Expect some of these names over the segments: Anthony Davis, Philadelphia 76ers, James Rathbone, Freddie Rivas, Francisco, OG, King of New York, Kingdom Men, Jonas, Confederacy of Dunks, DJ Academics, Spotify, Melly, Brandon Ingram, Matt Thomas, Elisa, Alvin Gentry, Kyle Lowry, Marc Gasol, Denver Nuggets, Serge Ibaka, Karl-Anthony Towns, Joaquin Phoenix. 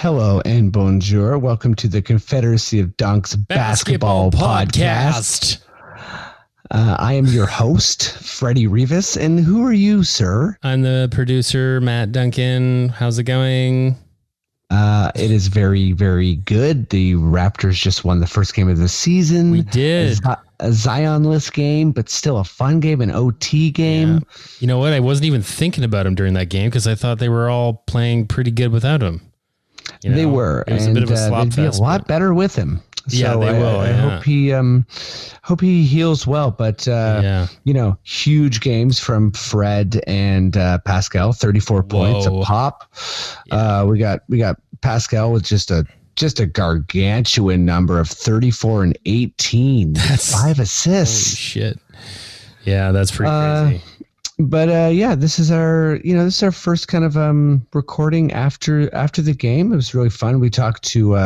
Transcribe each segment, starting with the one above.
Hello and bonjour. Welcome to the Confederacy of Dunks Basketball Podcast. I am your host, Freddie Rivas. And who are you, sir? I'm the producer, Matt Duncan. How's it going? It is very, very good. The Raptors just won the first game of the season. We did. A Zionless game, but still a fun game, an OT game. Yeah. You know what? I wasn't even thinking about him during that game because I thought they were all playing pretty good without him. You know, they were. It was a bit of a slop fest. Be a lot better with him. So yeah, they will. I hope he heals well. But you know, huge games from Fred and Pascal. 34 points a pop. Yeah. We got Pascal with just a gargantuan number of 34 and 18. That's 5 assists. Holy shit. Yeah, that's pretty crazy. But this is our first kind of recording after the game. It was really fun. We talked to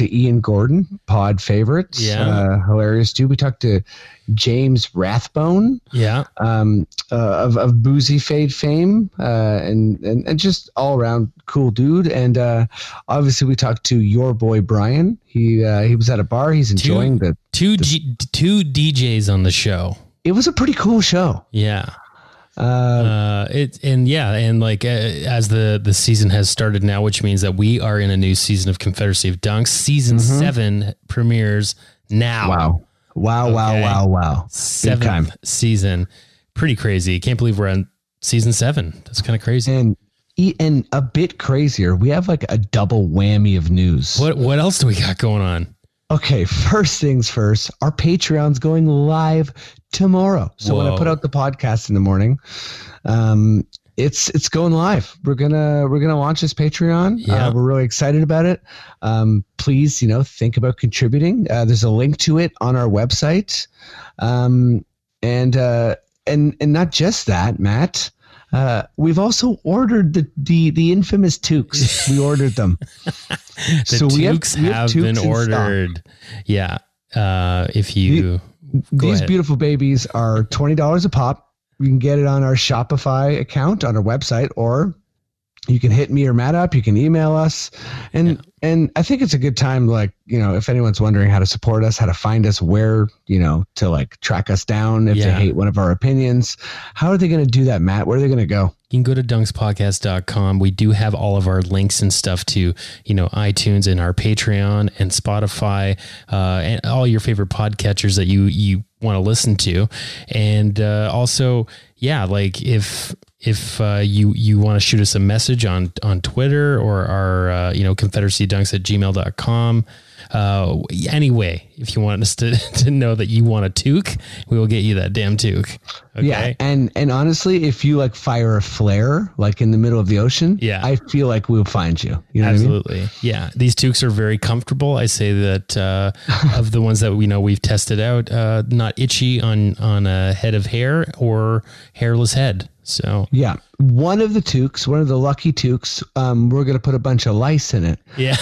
Ian Gordon, pod favorites, hilarious dude. We talked to James Rathbone, of Boozy Fade fame, and just all around cool dude. And obviously we talked to your boy Brian. He was at a bar. He's enjoying two DJs on the show. It was a pretty cool show. Yeah. As the season has started now, which means that we are in a new season of Confederacy of Dunks. Season 7 premieres now. Wow. 7th season. Pretty crazy. Can't believe we're on season 7. That's kind of crazy. And a bit crazier, we have like a double whammy of news. What else do we got going on? Okay, first things first, our Patreon's going live tomorrow. So when I put out the podcast in the morning, it's going live. We're gonna launch this Patreon. Yeah. We're really excited about it. Please, think about contributing. There's a link to it on our website. And not just that, Matt. We've also ordered the infamous toques. We ordered them. We have been ordered. Yeah. These beautiful babies are $20 a pop. You can get it on our Shopify account on our website, or you can hit me or Matt up. You can email us. And I think it's a good time. Like, if anyone's wondering how to support us, how to find us, where, to like track us down. If they hate one of our opinions, how are they going to do that, Matt? Where are they going to go? You can go to dunkspodcast.com. We do have all of our links and stuff to, iTunes and our Patreon and Spotify, and all your favorite podcatchers that you want to listen to. And, also, if you want to shoot us a message on Twitter or our, confederacydunks@gmail.com. Anyway, if you want us to know that you want a toque, we will get you that damn toque. Okay? Yeah. And honestly, if you like fire a flare, like in the middle of the ocean, I feel like we'll find you. You know absolutely. What I mean? Yeah. These toques are very comfortable. I say that, of the ones that we know we've tested out, not itchy on a head of hair or hairless head. So yeah, one of the lucky toques, we're going to put a bunch of lice in it. Yeah.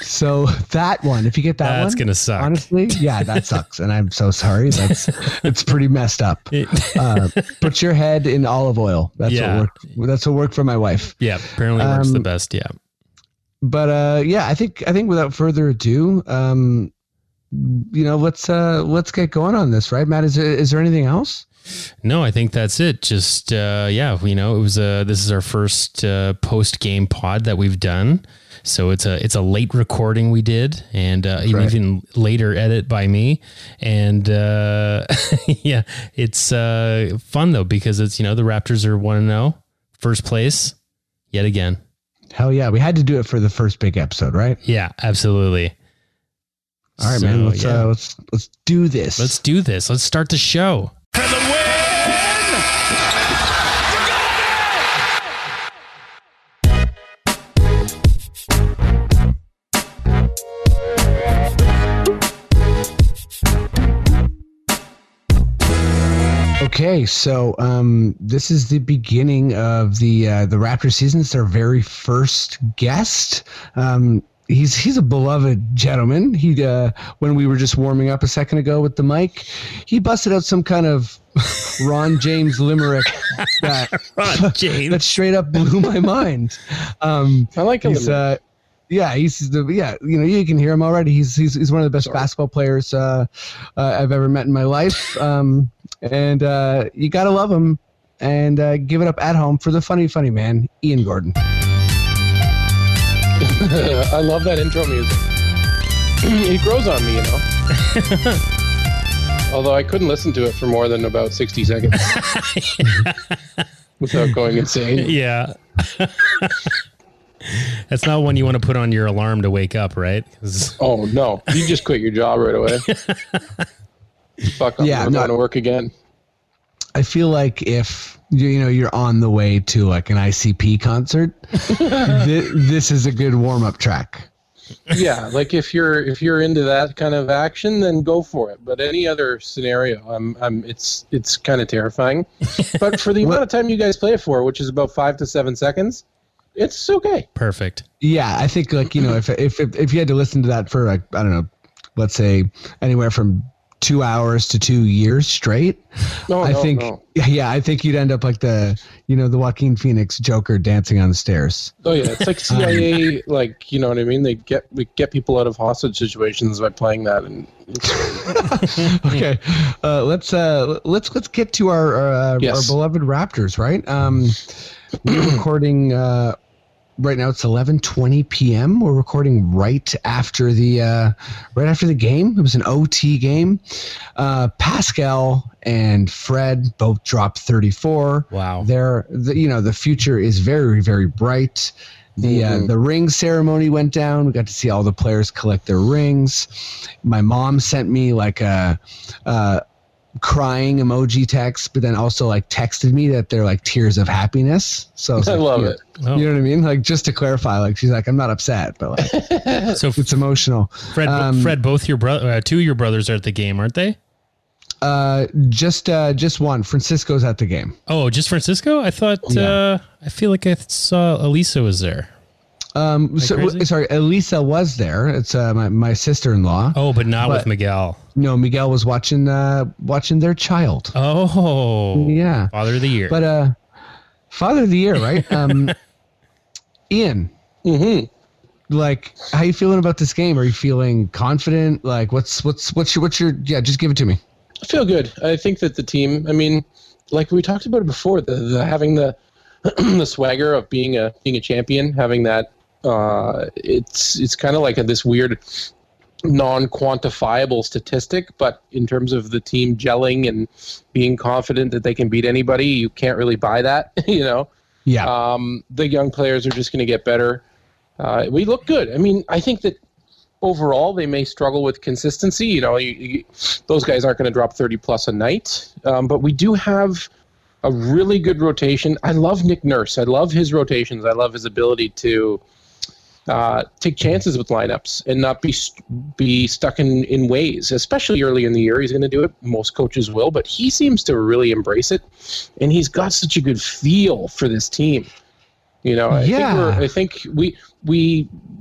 So that one, if you get that's going to suck. Honestly. Yeah, that sucks. And I'm so sorry. It's pretty messed up. Put your head in olive oil. That's what worked for my wife. Yeah. Apparently works the best. Yeah. But, I think without further ado, let's get going on this, right? Matt, is there anything else? No, I think that's it. Just, this is our first post-game pod that we've done. So it's a late recording we did, and even later edit by me. And it's fun, though, because it's, the Raptors are 1-0, first place yet again. Hell yeah. We had to do it for the first big episode, right? Yeah, absolutely. All right, man. Let's do this. Let's do this. Let's start the show. For the win! Okay, so this is the beginning of the Raptors season. It's our very first guest. He's a beloved gentleman. He when we were just warming up a second ago with the mic, he busted out some kind of Ron James limerick that that straight up blew my mind. I like him. Yeah, you can hear him already. He's one of the best basketball players I've ever met in my life. And you gotta love him and give it up at home for the funny man, Ian Gordon. I love that intro music. It grows on me, you know. Although I couldn't listen to it for more than about 60 seconds without going insane. Yeah. That's not one you want to put on your alarm to wake up, right? Oh, no. You just quit your job right away. Fuck, I'm going to work again. I feel like if, you're on the way to like an ICP concert, this is a good warm-up track. Yeah, like if you're into that kind of action, then go for it. But any other scenario, it's kind of terrifying. But for the amount of time you guys play it for, which is about 5 to 7 seconds, it's okay. Perfect. Yeah, I think like if you had to listen to that for like I don't know, let's say anywhere from 2 hours to 2 years straight, I think you'd end up like the Joaquin Phoenix Joker dancing on the stairs. Oh yeah, it's like CIA, like you know what I mean. They get people out of hostage situations by playing that. And okay, let's get to our beloved Raptors, right? We're recording right now. It's 11:20 p.m. We're recording right after the game. It was an OT game. Pascal and Fred both dropped 34. Wow! The future is very, very bright. The ring ceremony went down. We got to see all the players collect their rings. My mom sent me like a crying emoji text, but then also like texted me that they're like tears of happiness. So I love it. Oh. You know what I mean? Like just to clarify, like she's like, I'm not upset, but like so it's emotional. Fred, both your brother, two of your brothers are at the game, aren't they? Just one. Francisco's at the game. Oh, just Francisco? I thought. Yeah. I feel like I saw Elisa was there. Elisa was there. It's my sister-in-law. Oh, but not with Miguel. No, Miguel was watching their child. Oh, yeah, Father of the Year. But Father of the Year, right? Ian, like, how you feeling about this game? Are you feeling confident? Like, what's your just give it to me. I feel good. I think that the team. I mean, like we talked about it before, having the swagger of being a champion, having that. It's kind of like this weird non-quantifiable statistic, but in terms of the team gelling and being confident that they can beat anybody, you can't really buy that, Yeah. The young players are just going to get better. We look good. I mean, I think that overall they may struggle with consistency. Those guys aren't going to drop 30-plus a night, but we do have a really good rotation. I love Nick Nurse. I love his rotations. I love his ability to take chances with lineups and not be stuck in ways, especially early in the year. He's going to do it. Most coaches will, but he seems to really embrace it, and he's got such a good feel for this team. I think we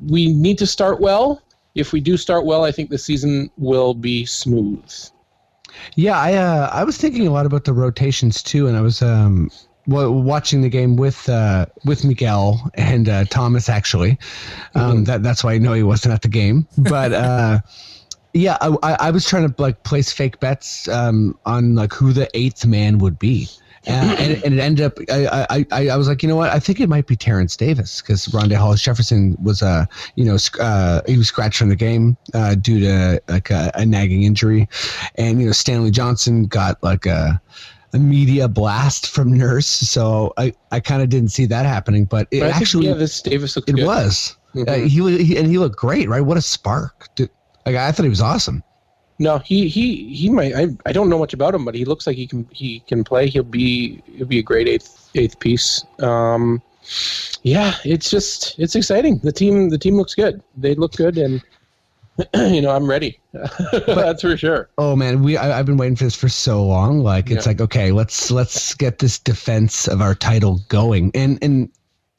need to start well. If we do start well, I think the season will be smooth. Yeah, I was thinking a lot about the rotations too, and I was watching the game with Miguel and Thomas actually. That's why I know he wasn't at the game. But yeah, I was trying to like place fake bets on like who the eighth man would be, and it ended up I was like, you know what, I think it might be Terrence Davis because Rondae Hollis-Jefferson was he was scratched from the game due to like a nagging injury, and Stanley Johnson got like a media blast from Nurse, so I kind of didn't see that happening, but Davis looked good. He looked great, right? What a spark! Dude. Like I thought he was awesome. No, he might. I don't know much about him, but he looks like he can play. He'll be a great eighth piece. Yeah, it's exciting. The team looks good. They look good, and you know, I'm ready. But, that's for sure. Oh man, I've been waiting for this for so long. Like it's like, okay, let's get this defense of our title going. And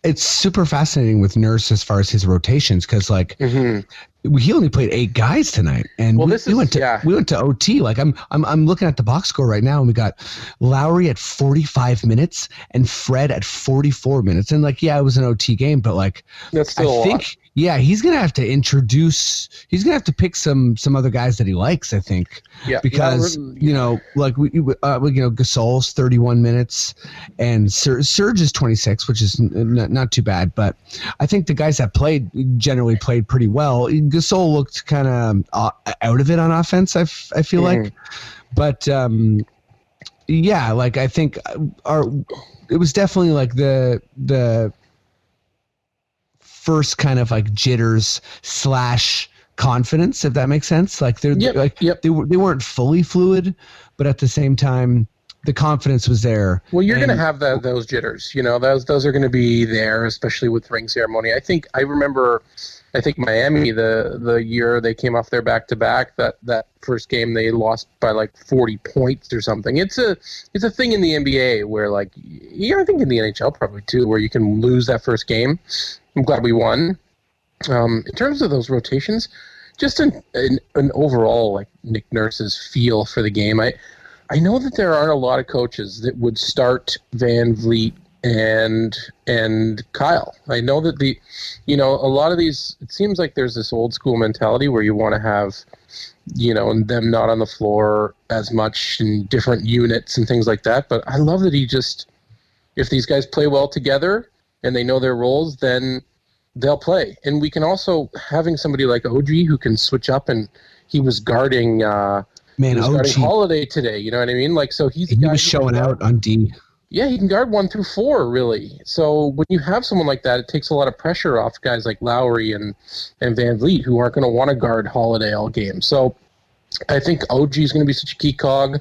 it's super fascinating with Nurse as far as his rotations, because like he only played 8 guys tonight, and we went to OT. Like I'm looking at the box score right now, and we got Lowry at 45 minutes and Fred at 44 minutes. And like, yeah, it was an OT game, but like that's still I think a lot. Yeah, he's gonna have to pick some other guys that he likes, I think. Yeah, because you know, like we you know, Gasol's 31 minutes, and Serge is 26, which is not too bad. But I think the guys that played generally played pretty well. Gasol looked kind of out of it on offense, I feel like, but yeah, like I think it was definitely like the first kind of like jitters / confidence, if that makes sense. Like they weren't fully fluid, but at the same time, the confidence was there. Well, you're going to have those jitters, you know, those are going to be there, especially with ring ceremony. I remember Miami, the year they came off their back-to-back, that first game they lost by like 40 points or something. It's a thing in the NBA where, like, I think in the NHL probably too, where you can lose that first game. I'm glad we won. In terms of those rotations, just an overall, like, Nick Nurse's feel for the game, I know that there aren't a lot of coaches that would start VanVleet and Kyle. I know that a lot of these, it seems like there's this old school mentality where you want to have, you know, them not on the floor as much and different units and things like that. But I love that if these guys play well together and they know their roles, then they'll play. And we can also, having somebody like OG who can switch up, and he was guarding OG Holiday today, you know what I mean? Like, so he's he was showing out on D. Yeah, he can guard 1 through 4, really. So when you have someone like that, it takes a lot of pressure off guys like Lowry and VanVleet, who aren't going to want to guard Holiday all game. So I think OG is going to be such a key cog.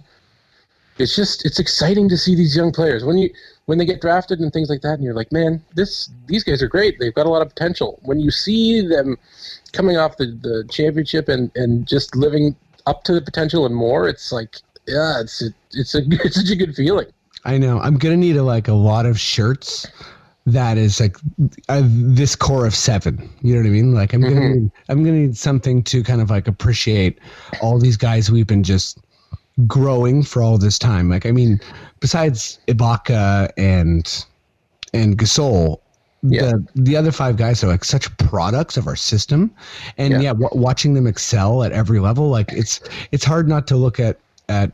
It's just, it's exciting to see these young players when they get drafted and things like that, and you're like, man, these guys are great. They've got a lot of potential. When you see them coming off the championship and just living up to the potential and more, it's like, yeah, it's such a good feeling. I know. I'm going to need a lot of shirts that is like this core of 7. You know what I mean? Like I'm going to need something to kind of like appreciate all these guys we've been just growing for all this time. Like, I mean, besides Ibaka and Gasol, the other 5 guys are like such products of our system. And watching them excel at every level, like it's hard not to look at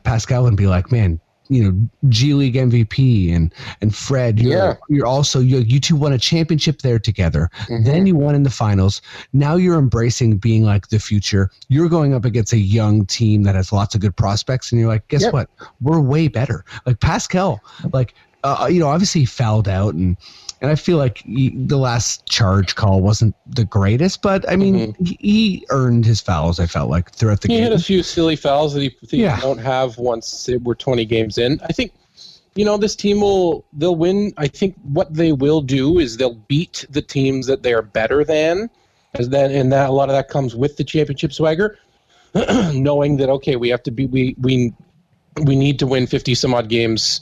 Pascal and be like, man, you know, G League MVP and Fred, you two won a championship there together. Then you won in the finals. Now you're embracing being like the future. You're going up against a young team that has lots of good prospects, and you're like, guess what? We're way better. Like Pascal, like, you know, obviously he fouled out, and I feel like the last charge call wasn't the greatest, but I mean, he earned his fouls, I felt like, throughout the game. He had a few silly fouls that he don't have once we're 20 games in. I think, you know, this team they'll win. I think what they will do is they'll beat the teams that they're better than, and that a lot of that comes with the championship swagger, knowing that, okay, we have to be, we need to win 50 some odd games.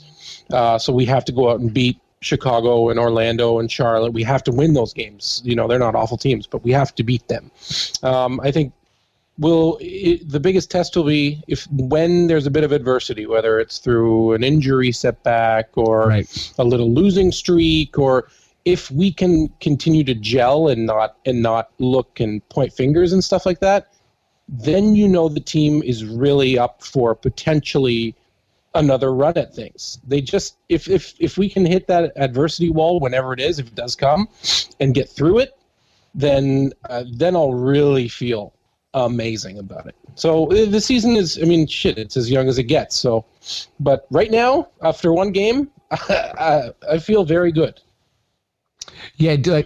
So we have to go out and beat Chicago and Orlando and Charlotte. We have to win those games. You know, they're not awful teams, but we have to beat them. I think the biggest test will be when there's a bit of adversity, whether it's through an injury setback or a little losing streak, or if we can continue to gel and not look and point fingers and stuff like that, then you know the team is really up for potentially another run at things. They just if we can hit that adversity wall whenever it is, if it does come, and get through it, then I'll really feel amazing about it. So the season is, I mean, shit, it's as young as it gets. So, but right now, after 1 game, I feel very good. Yeah, do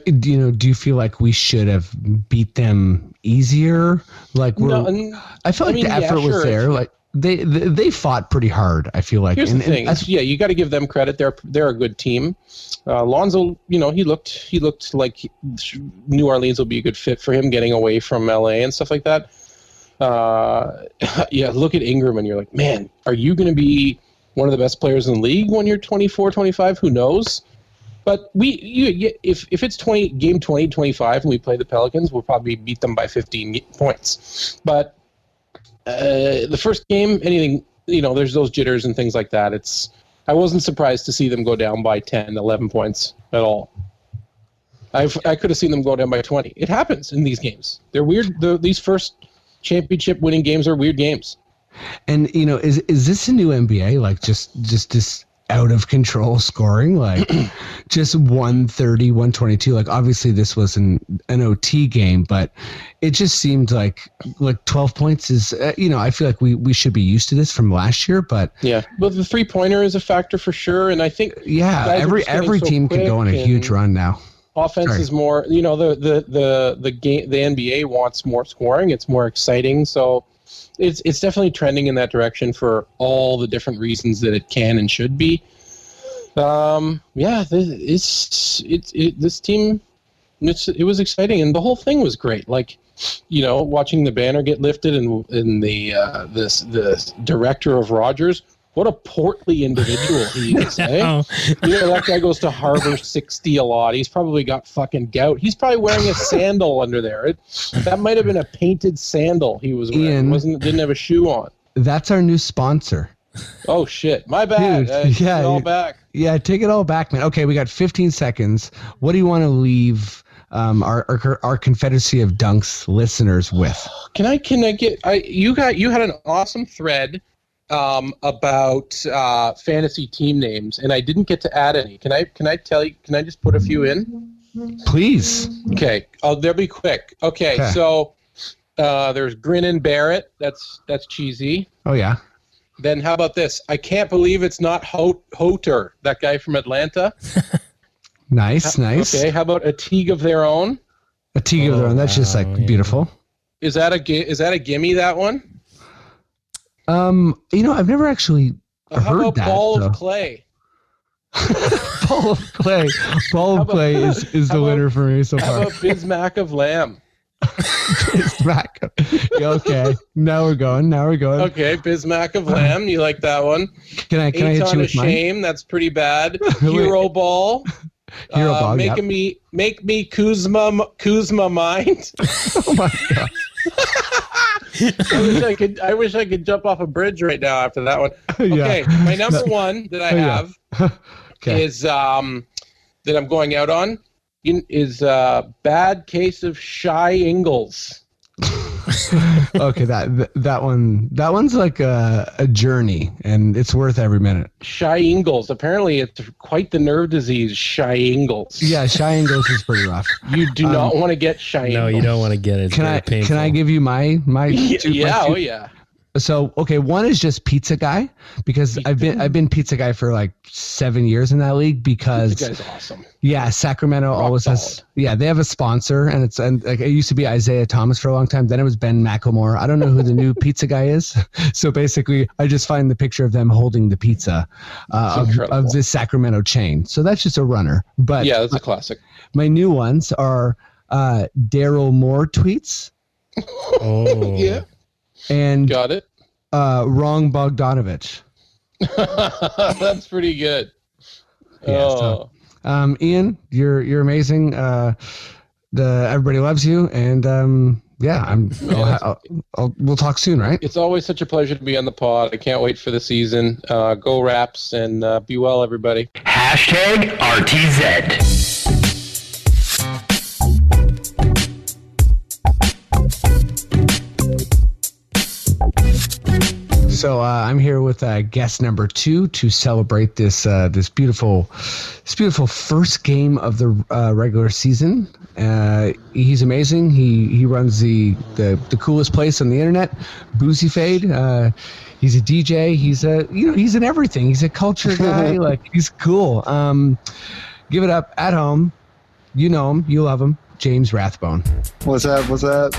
you feel like we should have beat them easier? Like the effort was there. Like. They fought pretty hard, I feel like. Here's the thing, you got to give them credit. They're a good team. Lonzo, you know, he looked like New Orleans will be a good fit for him, getting away from LA and stuff like that. Yeah, look at Ingram and you're like, man, are you going to be one of the best players in the league when you're 24, 25? Who knows? But if it's game 20, 25 and we play the Pelicans, we'll probably beat them by 15 points. But the first game, anything, you know, there's those jitters and things like that. I wasn't surprised to see them go down by 10, 11 points at all. I could have seen them go down by 20. It happens in these games. They're weird. These first championship-winning games are weird games. And, you know, is this a new NBA? Like, just this out-of-control scoring? Like, just 130, 122? Like, obviously this was an OT game, but it just seemed like 12 points is, you know, I feel like we should be used to this from last year, but... Yeah, well, the three-pointer is a factor for sure, and I think... Yeah, every team can go on a huge run now. Offense is more, you know, the game, the NBA wants more scoring. It's more exciting, so it's definitely trending in that direction for all the different reasons that it can and should be. Yeah, this team. It was exciting, and the whole thing was great. Like, you know, watching the banner get lifted and the director of Rogers. What a portly individual he is, eh? Oh. You know, that guy goes to Harbor 60 a lot. He's probably got fucking gout. He's probably wearing a sandal under there. That might have been a painted sandal he was wearing. Ian, didn't have a shoe on. That's our new sponsor. Oh, shit. My bad. Dude, take it all back. Yeah, take it all back, man. Okay, we got 15 seconds. What do you want to leave our Confederacy of Dunks listeners with? You had an awesome thread about fantasy team names, and I didn't get to add any. Can I tell you? Can I just put a few in? Please. Okay. Oh, they'll be quick. Okay. So there's Grin and Barrett. That's cheesy. Oh yeah. Then how about this? I can't believe it's not Hoter, that guy from Atlanta. Nice. Okay. How about A Teague of Their Own? A Teague of Their Own. That's just beautiful. Is that a gimme? That one. You know, I've never actually heard that. How about Ball of Clay? Ball of Clay. Ball of Clay is the winner for me so far. How about Bismack of Lamb? Bismack. Okay, now we're going. Okay, Bismack of Lamb. You like that one? Can I hit you with mine? Shame. That's pretty bad. Hero Ball. Hero Ball. Make me Kuzma mind. Oh my god. I wish I could jump off a bridge right now after that one. Okay, yeah. My number one that I have is that I'm going out on is Bad Case of Shy Ingles. Okay, that one's like a journey, and it's worth every minute. Shy Ingles. Apparently, it's quite the nerve disease, Shy Ingles. Yeah, Shy Ingles is pretty rough. You do not want to get Shy Ingles. No, you don't want to get it. It's very painful. Can I give you my two? Yeah, oh yeah. So, okay, one is just Pizza Guy, because I've been Pizza Guy for like 7 years in that league, because Pizza Guy's awesome. Yeah, Sacramento always has. Yeah, they have a sponsor, and it used to be Isaiah Thomas for a long time. Then it was Ben McLemore. I don't know who the new Pizza Guy is. So basically, I just find the picture of them holding the pizza of this Sacramento chain. So that's just a runner. But yeah, that's a classic. My new ones are Daryl Moore tweets. Oh yeah. And got it. Wrong Bogdanovich. That's pretty good. Yeah, oh. So, Ian, you're amazing. Everybody loves you, and we'll talk soon, right? It's always such a pleasure to be on the pod. I can't wait for the season. Go Raps, and be well, everybody. #RTZ. So I'm here with guest number two to celebrate this beautiful first game of the regular season. He's amazing. He runs the coolest place on the internet, Boozy Fade. He's a DJ. He's in everything. He's a culture guy. He's cool. Give it up at home. You know him. You love him. James Rathbone. What's up?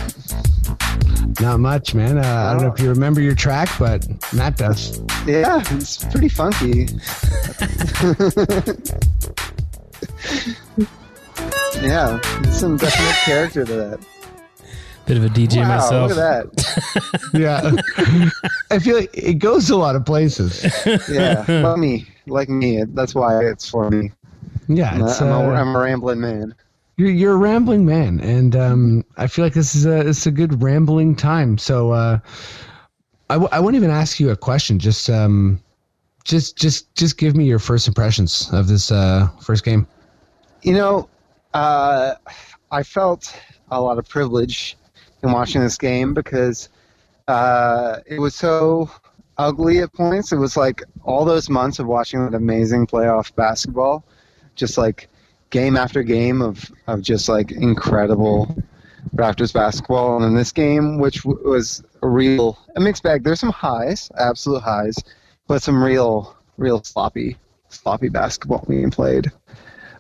Not much, man. I don't know if you remember your track, but Matt does. Yeah, it's pretty funky. Yeah, there's some definite character to that. Bit of a DJ myself. Look at that. Yeah. I feel like it goes to a lot of places. Yeah. Funny. Like me. That's why it's for me. Yeah. I'm a rambling man. You're a rambling man. And I feel like it's a good rambling time. So I wouldn't even ask you a question. Just give me your first impressions of this first game. You know, I felt a lot of privilege in watching this game because it was so ugly at points. It was like all those months of watching that amazing playoff basketball, just like game after game of just like incredible Raptors basketball. And in this game, which was a mixed bag. There's some highs, absolute highs, but some real sloppy basketball being played.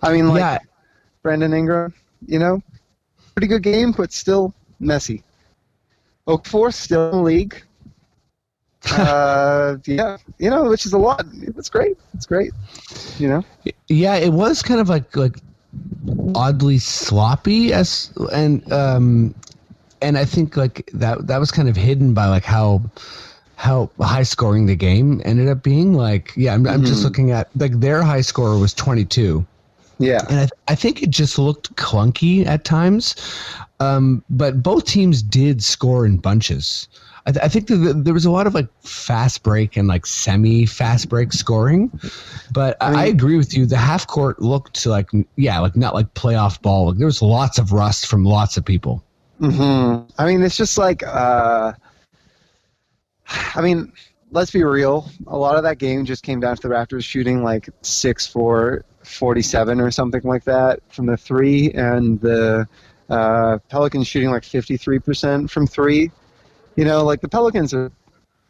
I mean, like Brandon Ingram, you know, pretty good game, but still messy. Okafor still in the league. Yeah, you know, which is a lot. It's great. It's great. You know. Yeah, it was kind of like oddly sloppy and I think like that was kind of hidden by like how high scoring the game ended up being. Like, yeah, I'm just looking at like their high scorer was 22. Yeah. And I think it just looked clunky at times. But both teams did score in bunches. I think there was a lot of like fast break and like semi fast break scoring. But I agree with you. The half court looked like, yeah, like not like playoff ball. Like, there was lots of rust from lots of people. Mm-hmm. I mean, it's just like, I mean, let's be real. A lot of that game just came down to the Raptors shooting like 6-for-47 or something like that from the three, and the Pelicans shooting like 53% from three. You know, like the Pelicans they're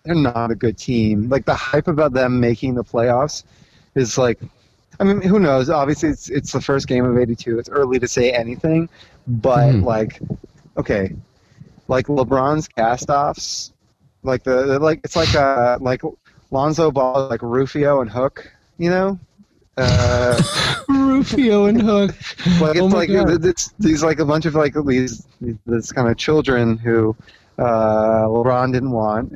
not a good team. Like, the hype about them making the playoffs is like, I mean, who knows? Obviously, it's the first game of 82. It's early to say anything, but like, okay, like LeBron's cast-offs, like it's like Lonzo Ball, like Rufio and Hook, you know. Rufio and Hook. Like, it's like it's these like a bunch of like these kind of children who LeBron didn't want,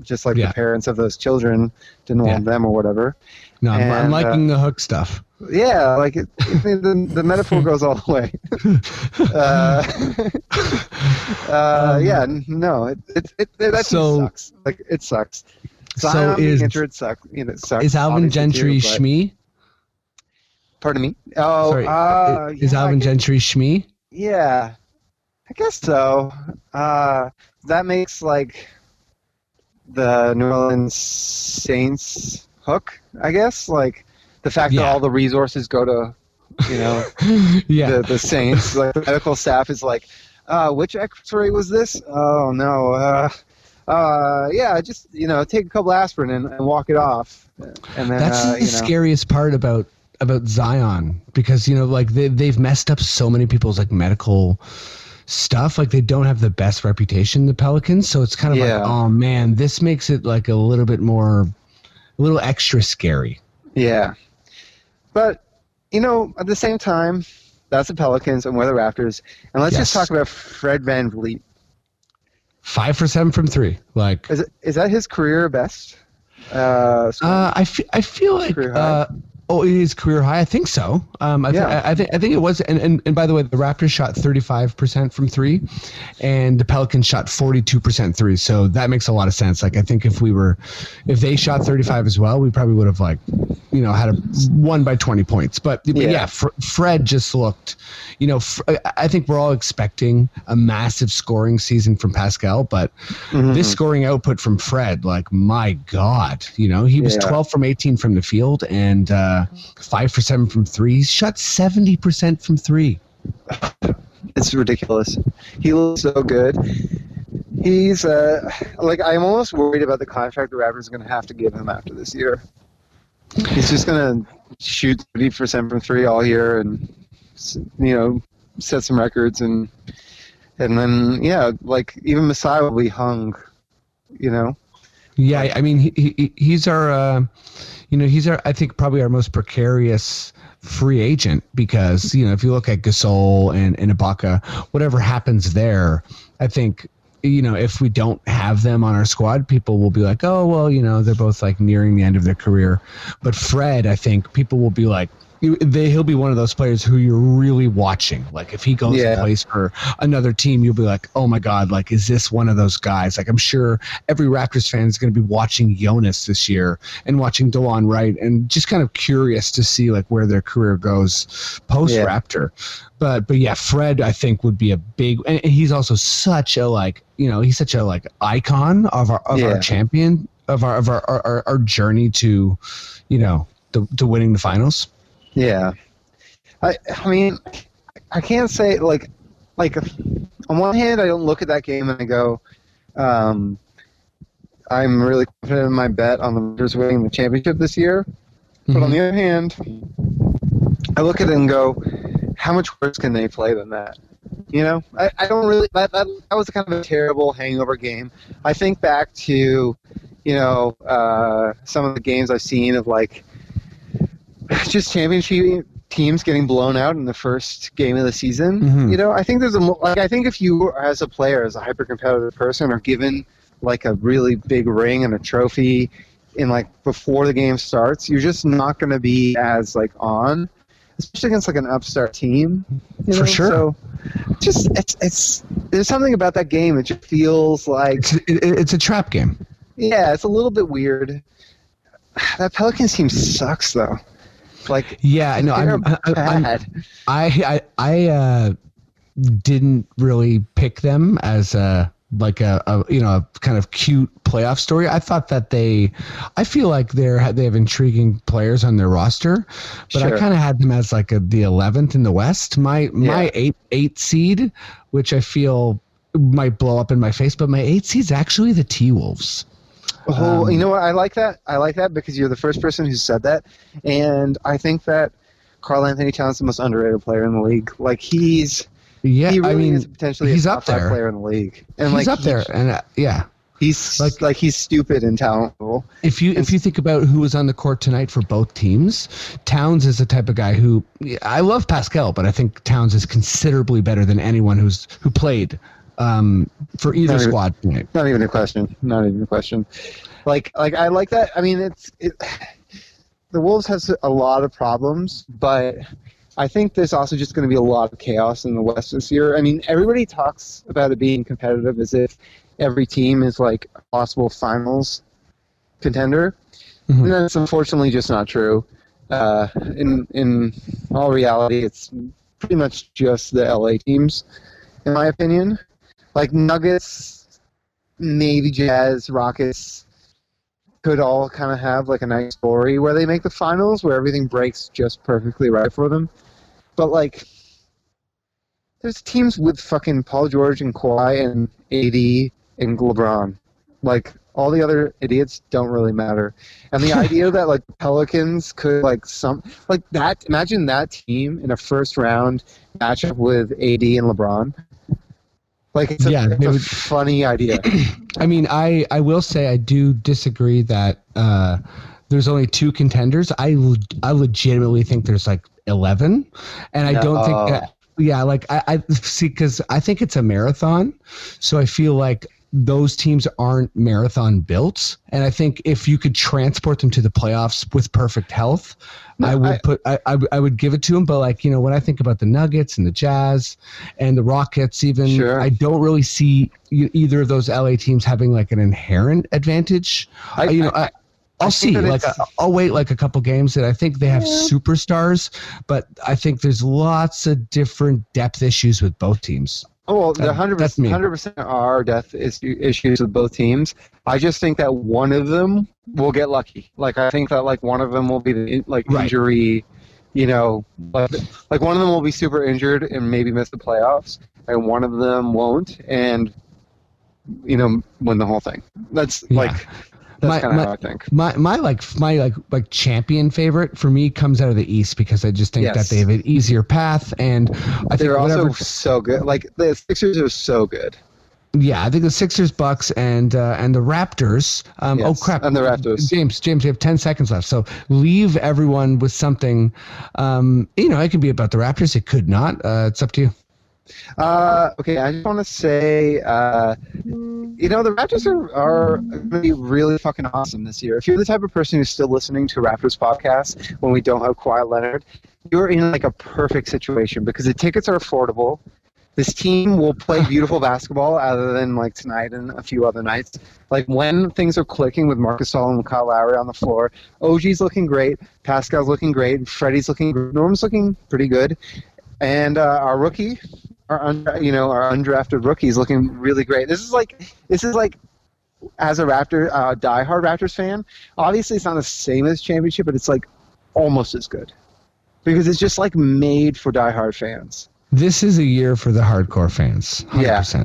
just like the parents of those children didn't want them or whatever. No, I'm liking the Hook stuff. Yeah, like the metaphor goes all the way. Yeah, no, it that sucks. Like, it sucks. So is injured sucks. You know, it sucks. Is Alvin Gentry Shmi? Pardon me? Oh, sorry. Is Alvin Gentry Shmi? Yeah, I guess so. That makes like the New Orleans Saints Hook, I guess. Like the fact that all the resources go to, you know, the Saints. Like the medical staff is like, which X-ray was this? Oh no. Yeah, just, you know, take a couple aspirin and walk it off. And then that's the scariest part about Zion, because, you know, like they've messed up so many people's like medical stuff. Like, they don't have the best reputation, the Pelicans. So it's kind of like, oh man, this makes it like a little extra scary. Yeah. But, you know, at the same time, that's the Pelicans and we're the Raptors. And let's just talk about Fred VanVleet. 5% from three. Like, is that his career best? I feel like, oh, it is career high. I think so. I think it was. And by the way, the Raptors shot 35% from three, and the Pelicans shot 42% three. So that makes a lot of sense. Like, I think if they shot 35 as well, we probably would have like, you know, had won by 20 points. But Fred just looked, you know, I think we're all expecting a massive scoring season from Pascal, but this scoring output from Fred, like, my God, you know, he was 12 from 18 from the field and 5 for 7 from three. Shot 70% from three. It's ridiculous. He looks so good. He's like, I'm almost worried about the contract the Raptors are going to have to give him after this year. He's just going to shoot 30% from three all year, and, you know, set some records, and then like even Masai will be hung, you know. Yeah, I mean, he's our, he's our, I think probably our most precarious free agent because, if you look at Gasol and Ibaka, whatever happens there, I think, if we don't have them on our squad, people will be like, oh, well, they're both like nearing the end of their career. But Fred, I think people will be like, he'll be one of those players who you're really watching. Like if he goes and plays for another team, you'll be like, oh my God, like, is this one of those guys? Like I'm sure every Raptors fan is going to be watching Jonas this year and watching DeLon Wright and just kind of curious to see like where their career goes post Raptor. But yeah, Fred, I think would be a big, and he's also such a, like, he's such a like icon of our champion of our journey to, to winning the finals. Yeah, I mean, I can't say, like on one hand, I don't look at that game and I go, I'm really confident in my bet on the Lakers winning the championship this year. Mm-hmm. But on the other hand, I look at it and go, how much worse can they play than that? I don't really – that was kind of a terrible hangover game. I think back to, some of the games I've seen of, like, just championship teams getting blown out in the first game of the season. Mm-hmm. I think there's I think if you as a player, as a hyper-competitive person, are given like a really big ring and a trophy, and like before the game starts, you're just not going to be as like on, especially against like an upstart team. For sure. So just it's there's something about that game that just feels like it's a trap game. Yeah, it's a little bit weird. That Pelicans team sucks though. Like yeah, no, I didn't really pick them as a kind of cute playoff story. I thought that I feel like they have intriguing players on their roster, but sure. I kind of had them as like the 11th in the West. My eight seed, which I feel might blow up in my face, but my 8 seed's actually the T-Wolves. Oh, you know what? I like that. I like that because you're the first person who said that, and I think that Karl-Anthony Towns is the most underrated player in the league. Like is potentially he's a top 5 player in the league, and he's like up there, and he's like he's stupid and talented. If you think about who was on the court tonight for both teams, Towns is the type of guy who I love Pascal, but I think Towns is considerably better than anyone who played. For either squad, not even a question. Not even a question. Like I like that. I mean, the Wolves has a lot of problems, but I think there's also just going to be a lot of chaos in the West this year. I mean, everybody talks about it being competitive as if every team is like a possible finals contender, mm-hmm. and that's unfortunately just not true. In all reality, it's pretty much just the LA teams, in my opinion. Like Nuggets, maybe Jazz, Rockets could all kind of have like a nice story where they make the finals, where everything breaks just perfectly right for them. But like, there's teams with fucking Paul George and Kawhi and AD and LeBron. Like all the other idiots don't really matter. And the idea that like Pelicans could imagine that team in a first round matchup with AD and LeBron. Like, it's a funny idea. I mean, I will say I do disagree that there's only 2 contenders. I legitimately think there's, like, 11. And I don't think that – yeah, like, I see, because I think it's a marathon. So I feel like those teams aren't marathon built. And I think if you could transport them to the playoffs with perfect health – I would give it to him, but like when I think about the Nuggets and the Jazz and the Rockets, even sure. I don't really see either of those LA teams having like an inherent advantage. I'll wait like a couple games that I think they have superstars, but I think there's lots of different depth issues with both teams. Oh, well, 100% are depth issues with both teams. I just think that one of them will get lucky. Like I think that like one of them will be the injury, like one of them will be super injured and maybe miss the playoffs, and one of them won't, and win the whole thing. That's kind of how I think. My champion favorite for me comes out of the East because I just think that they have an easier path, and I think they're also so good. Like the Sixers are so good. Yeah, I think the Sixers, Bucks, and the Raptors. Yes, oh crap! And the Raptors. James, we have 10 seconds left, so leave everyone with something. You know, it could be about the Raptors. It could not. It's up to you. Okay, I just want to say, you know, the Raptors are going to be really fucking awesome this year. If you're the type of person who's still listening to Raptors podcasts when we don't have Kawhi Leonard, you're in like a perfect situation because the tickets are affordable. This team will play beautiful basketball other than like tonight and a few other nights. Like when things are clicking with Marc Gasol and Kyle Lowry on the floor, OG's looking great, Pascal's looking great, Freddie's looking great, Norm's looking pretty good. And our rookie, our undrafted rookie is looking really great. This is like, as a Raptor, diehard Raptors fan, obviously it's not the same as championship, but it's like almost as good because it's just like made for diehard fans. This is a year for the hardcore fans. 100%. Yeah.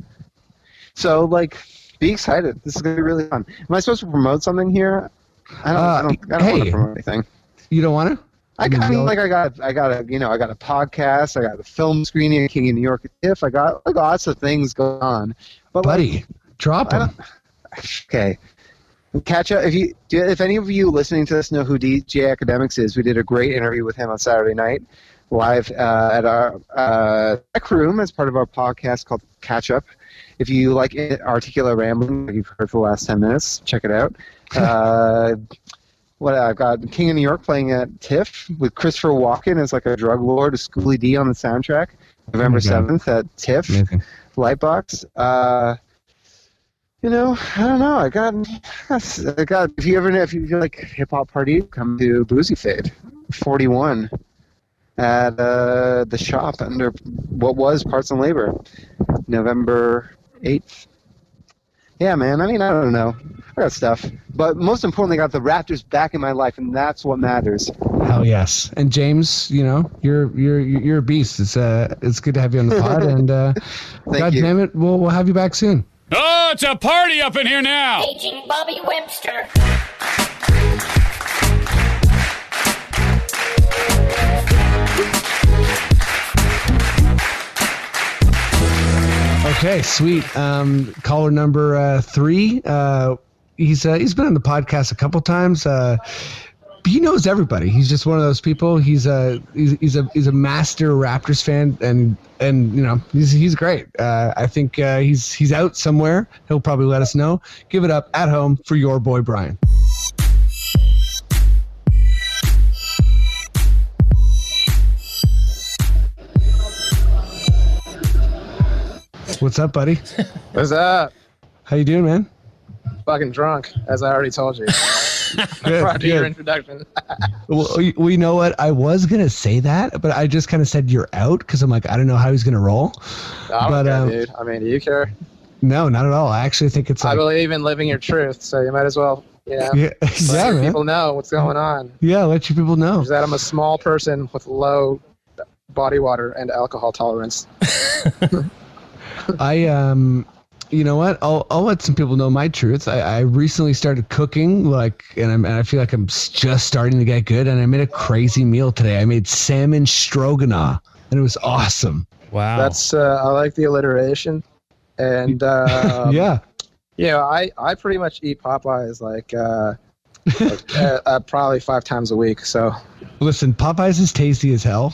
So, like, be excited. This is going to be really fun. Am I supposed to promote something here? I don't want to promote anything. You don't want to? I got a podcast. I got a film screening at King of New York at TIFF. I got like lots of things going on. But buddy, like, drop them. Okay. Catch up. If any of you listening to this know who DJ Academics is, we did a great interview with him on Saturday night. Live at our tech room as part of our podcast called Catch Up. If you like articulate rambling, like you've heard for the last 10 minutes, check it out. What I've got King of New York playing at TIFF with Christopher Walken as like a drug lord, a Schoolie D on the soundtrack, November 7th at TIFF, Lightbox. You know, I don't know. I got. If you like hip hop party, come to Boozy Fade, 41. At the shop under what was Parts and Labor, November 8th. Yeah, man, I mean, I don't know. I got stuff. But most importantly, I got the Raptors back in my life, and that's what matters. Hell yes. And James, you know, you're a beast. It's good to have you on the pod, and God damn it, we'll have you back soon. Oh, it's a party up in here now! Aging Bobby Webster. Okay, sweet. Caller number 3. He's been on the podcast a couple times. He knows everybody. He's just one of those people. He's a master Raptors fan, and you know he's great. I think he's out somewhere. He'll probably let us know. Give it up at home for your boy Brian. What's up, buddy? What's up? How you doing, man? Fucking drunk, as I already told you. Prior to your introduction. Well, you know what? I was going to say that, but I just kind of said you're out because I'm like, I don't know how he's going to roll. I don't care, dude. I mean, do you care? No, not at all. I actually think it's like... I believe in living your truth, so you might as well, you know, let your people know what's going on. Yeah, let your people know. Is that I'm a small person with low body water and alcohol tolerance. I you know what? I'll let some people know my truth. I recently started cooking, and I feel like I'm just starting to get good. And I made a crazy meal today. I made salmon stroganoff, and it was awesome. Wow, that's I like the alliteration, and yeah, you know, I pretty much eat Popeyes probably 5 times a week. So listen, Popeyes is tasty as hell.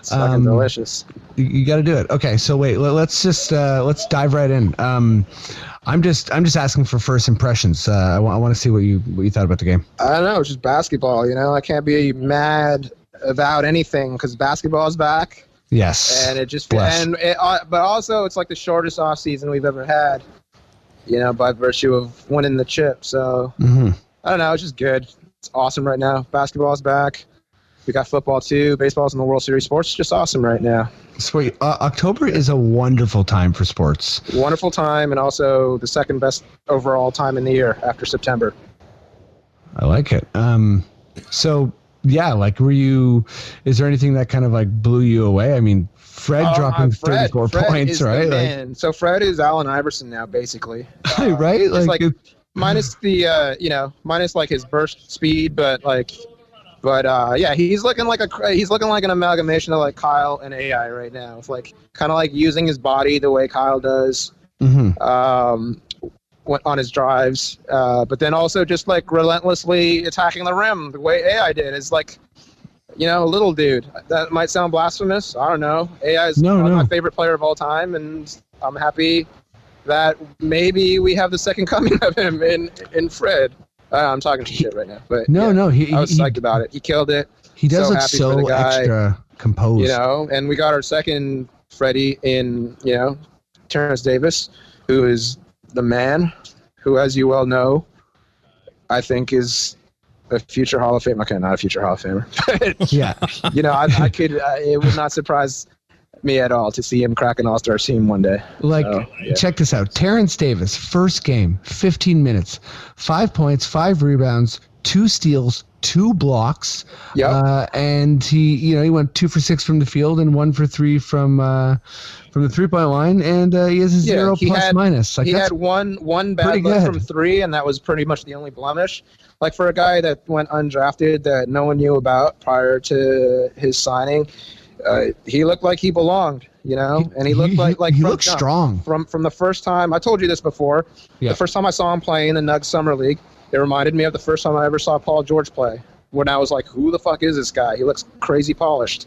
It's fucking delicious. You got to do it. Okay, so wait. Let's just let's dive right in. I'm just asking for first impressions. I want to see what you thought about the game. I don't know. It's just basketball. You know, I can't be mad about anything because basketball is back. Yes. And it just but also it's like the shortest off season we've ever had. You know, by virtue of winning the chip. So I don't know. It's just good. It's awesome right now. Basketball is back. We got football too. Baseball's in the World Series. Sports just awesome right now. Sweet. October is a wonderful time for sports. Wonderful time, and also the second best overall time in the year after September. I like it. So yeah, like, were you? Is there anything that kind of like blew you away? I mean, Fred dropping 34 points, right? Like, so Fred is Allen Iverson now, basically. Right? Like minus the minus like his burst speed, But yeah, he's looking like an amalgamation of like Kyle and AI right now. It's like kind of like using his body the way Kyle does, mm-hmm. On his drives, but then also just like relentlessly attacking the rim the way AI did. It's like, you know, a little dude. That might sound blasphemous. I don't know. AI is my favorite player of all time, and I'm happy that maybe we have the second coming of him in Fred. I'm talking shit right now, but I was psyched about it. He killed it. He does look so extra composed, you know. And we got our second Freddie in, you know, Terrence Davis, who is the man, who, as you well know, I think is a future Hall of Famer. Okay, not a future Hall of Famer. But, yeah, you know, I could it would not surprise me at all to see him crack an all-star team one day. Like, so, yeah. Check this out. Terrence Davis, first game, 15 minutes, 5 points, 5 rebounds, 2 steals, 2 blocks. Yeah. And he, you know, he went 2 for 6 from the field and 1 for 3 from the 3-point line. And he has a zero plus minus. Like, he had one bad look from three, and that was pretty much the only blemish. Like, for a guy that went undrafted that no one knew about prior to his signing, he looked like he belonged, you know, and he looked like he looked strong from the first time. I told you this before. Yeah. The first time I saw him play in the Nuggets Summer League, it reminded me of the first time I ever saw Paul George play. When I was like, "Who the fuck is this guy? He looks crazy polished."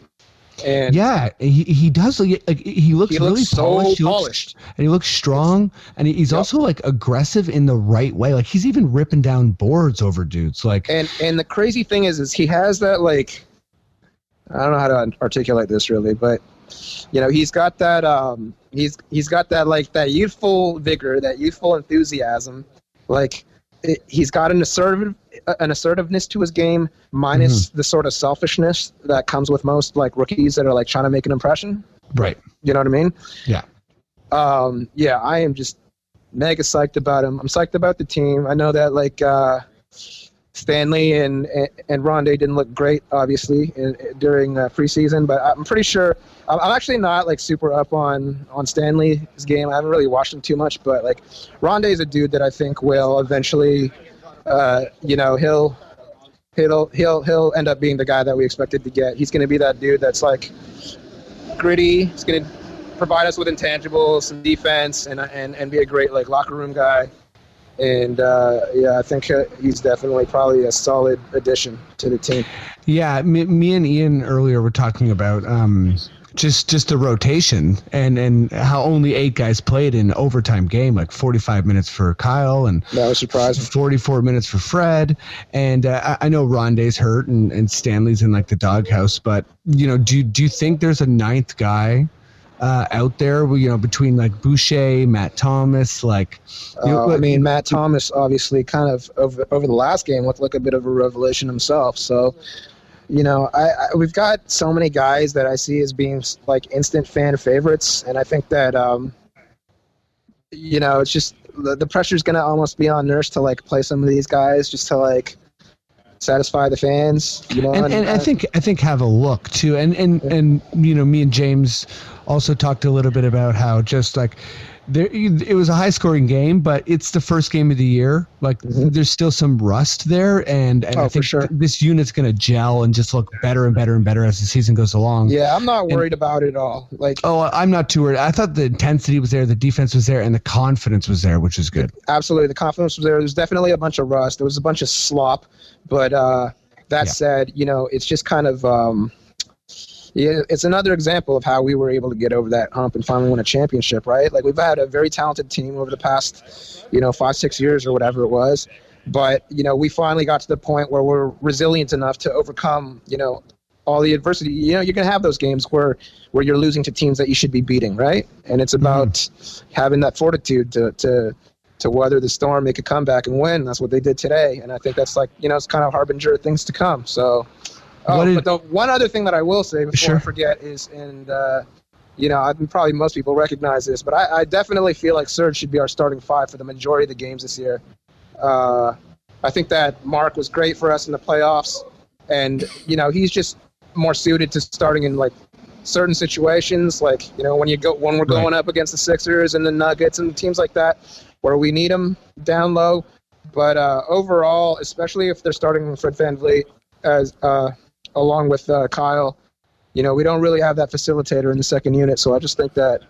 And yeah, he does. Like, he looks really so polished. And he looks strong, and he's also like aggressive in the right way. Like, he's even ripping down boards over dudes. Like, and the crazy thing is he has that, like, I don't know how to articulate this really, but, you know, he's got that he's got that, like, that youthful vigor, that youthful enthusiasm. Like, he's got an assertiveness to his game, minus the sort of selfishness that comes with most, like, rookies that are, like, trying to make an impression. Right. You know what I mean? Yeah. Yeah, I am just mega psyched about him. I'm psyched about the team. I know that, like, Stanley and Rondé didn't look great, obviously, during preseason. But I'm pretty sure I'm actually not, like, super up on Stanley's game. I haven't really watched him too much. But, like, Rondé is a dude that I think will eventually, you know, he'll end up being the guy that we expected to get. He's going to be that dude that's, like, gritty. He's going to provide us with intangibles, some defense, and be a great, like, locker room guy. And, yeah, I think he's definitely probably a solid addition to the team. Yeah, me and Ian earlier were talking about just the rotation and how only 8 guys played in overtime game, like 45 minutes for Kyle and that was surprising. 44 minutes for Fred. And I know Rondé's hurt and Stanley's in, like, the doghouse. But, you know, do you think there's a 9th guy out there, you know, between, like, Boucher, Matt Thomas, like, you know, I mean, Matt Thomas obviously kind of over the last game looked like a bit of a revelation himself. So, you know, we've got so many guys that I see as being, like, instant fan favorites, and I think that, you know, it's just the pressure's going to almost be on Nurse to, like, play some of these guys just to, like, satisfy the fans, you know, and I think have a look too, and you know, me and James also talked a little bit about how just, like, there it was a high scoring game, but it's the first game of the year, like, there's still some rust there, and I think this unit's gonna gel and just look better and better and better as the season goes along. Yeah, I'm not worried about it at all. Like, I'm not too worried. I thought the intensity was there, the defense was there, and the confidence was there, which is good. Absolutely, the confidence was there. There's definitely a bunch of rust. There was a bunch of slop, but that said, you know, it's just kind of. Yeah, it's another example of how we were able to get over that hump and finally win a championship, right? Like, we've had a very talented team over the past, you know, 5-6 years or whatever it was. But, you know, we finally got to the point where we're resilient enough to overcome, you know, all the adversity. You know, you're going to have those games where you're losing to teams that you should be beating, right? And it's about having that fortitude to weather the storm, make a comeback, and win. That's what they did today. And I think that's, like, you know, it's kind of harbinger of things to come. So... but the one other thing that I will say before I forget is, and, you know, probably most people recognize this, but I definitely feel like Serge should be our starting 5 for the majority of the games this year. I think that Marc was great for us in the playoffs, and, you know, he's just more suited to starting in, like, certain situations, like, you know, when we're going up against the Sixers and the Nuggets and teams like that where we need him down low. But overall, especially if they're starting with Fred VanVleet as along with Kyle, you know, we don't really have that facilitator in the second unit. So I just think that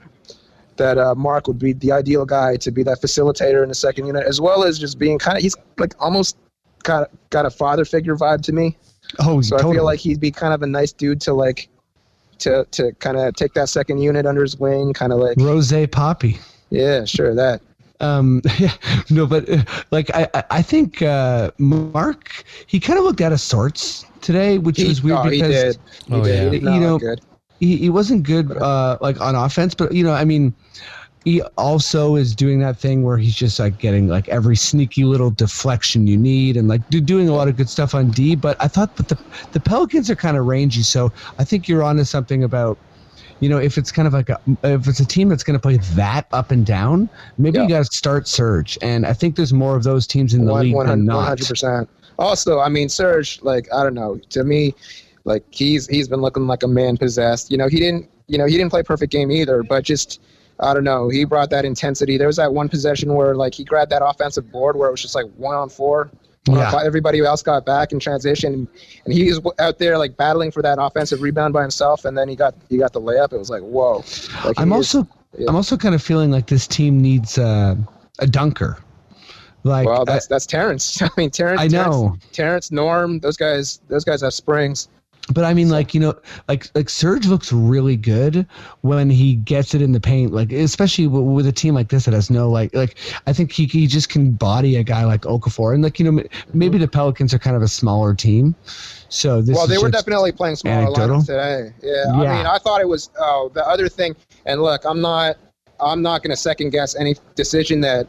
that Marc would be the ideal guy to be that facilitator in the second unit, as well as just being kind of, he's like almost kind of got a father figure vibe to me. Oh, so totally. I feel like he'd be kind of a nice dude to like, to kind of take that second unit under his wing, kind of like Rose Poppy. Yeah, sure. That. Yeah, no, but like I think Marc, he kind of looked out of sorts today, which was weird because he wasn't good like on offense, but you know, I mean, he also is doing that thing where he's just like getting like every sneaky little deflection you need and like doing a lot of good stuff on D. But I thought that the Pelicans are kind of rangy, so I think you're onto something about. You know, if it's kind of like if it's a team that's going to play that up and down, maybe you got to start Serge. And I think there's more of those teams in the league than not. 100%. Also, I mean, Serge, like I don't know, to me, like he's been looking like a man possessed. You know, he didn't play perfect game either, but just I don't know, he brought that intensity. There was that one possession where like he grabbed that offensive board where it was just like 1-on-4. Yeah. Everybody else got back in transition, and he was out there like battling for that offensive rebound by himself. And then he got the layup. It was like, whoa! Like, I'm also kind of feeling like this team needs a dunker. Like, well, that's Terrence. I mean, Terrence. I know Terrence, Norm. Those guys have springs. But I mean, like, you know, like Serge looks really good when he gets it in the paint, like especially with a team like this that has no like I think he just can body a guy like Okafor, and like, you know, maybe the Pelicans are kind of a smaller team, so this. Well, they were definitely playing smaller lineups today. Yeah, I mean, I thought it was the other thing. And look, I'm not going to second guess any decision that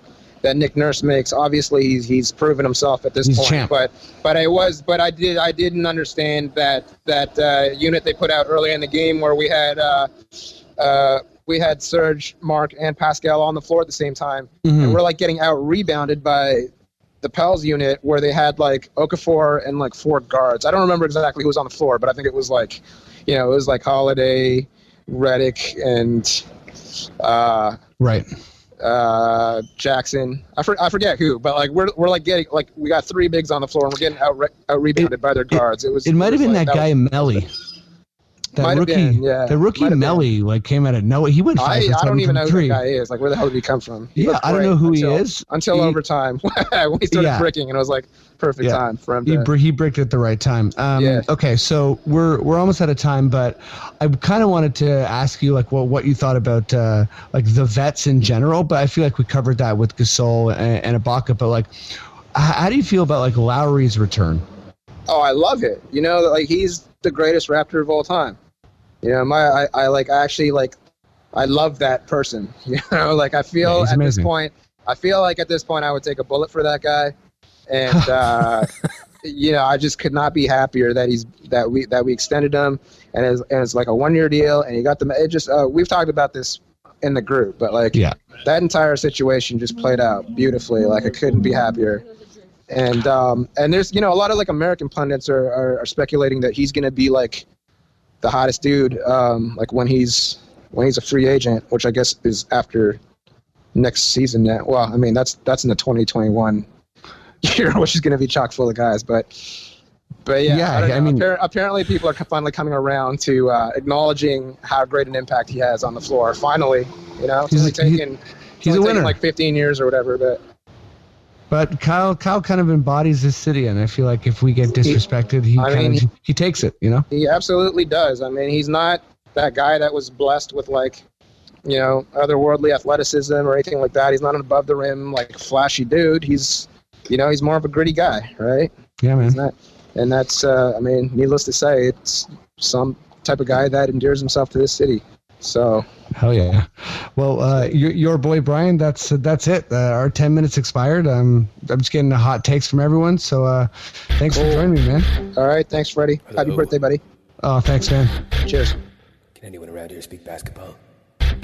Nick Nurse makes. Obviously, he's proven himself at this point. Champ. But I didn't understand that unit they put out early in the game where we had Serge, Marc, and Pascal on the floor at the same time, and we're like getting out rebounded by the Pels unit where they had like Okafor and like 4 guards. I don't remember exactly who was on the floor, but I think it was like, you know, it was like Holiday, Redick, and right. Jackson, I forget who, but like we're like getting like we got 3 bigs on the floor and we're getting out rebounded by their guards. It might have been that guy Melly, that rookie. The rookie Melly like came out of nowhere. He went 5 for 7 I don't even know who that guy is. Like, where the hell did he come from? Yeah, I don't know who he is until overtime. We started bricking, and it was like perfect time for him. He bricked at the right time. Okay, so we're almost out of time, but I kind of wanted to ask you like what you thought about like the vets in general, but I feel like we covered that with Gasol and Ibaka. But like, how do you feel about like Lowry's return? Oh, I love it. You know, like he's the greatest Raptor of all time. You know, I love that person. You know, like I feel at amazing. This point, I feel like at this point I would take a bullet for that guy, and you know, I just could not be happier that we extended him, and it's like a 1-year deal, and he got them. It just we've talked about this in the group, but like that entire situation just played out beautifully. Like I couldn't be happier. And there's, you know, a lot of like American pundits are speculating that he's gonna be like the hottest dude, like when he's a free agent, which I guess is after next season. Now, well, I mean that's in the 2021 year, which is going to be chock full of guys. But I mean, apparently people are finally coming around to acknowledging how great an impact he has on the floor. Finally, you know, he's only taken like 15 years or whatever, but. But Kyle kind of embodies this city, and I feel like if we get disrespected, he takes it, you know? He absolutely does. I mean, he's not that guy that was blessed with, like, you know, otherworldly athleticism or anything like that. He's not an above-the-rim, like, flashy dude. He's, you know, he's more of a gritty guy, right? Yeah, man. And that's, I mean, needless to say, it's some type of guy that endears himself to this city. So hell yeah. Well, your boy Brian, that's it. Our 10 minutes expired. I'm just getting the hot takes from everyone, so thanks for joining me, man. All right, thanks, Freddie. Happy birthday, buddy. Oh, thanks, man. Cheers. Can anyone around here speak basketball? There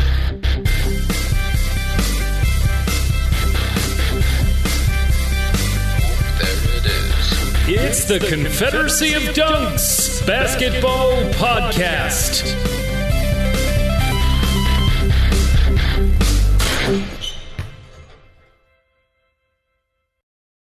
it is. It's the Confederacy of Dunks Basketball Podcast.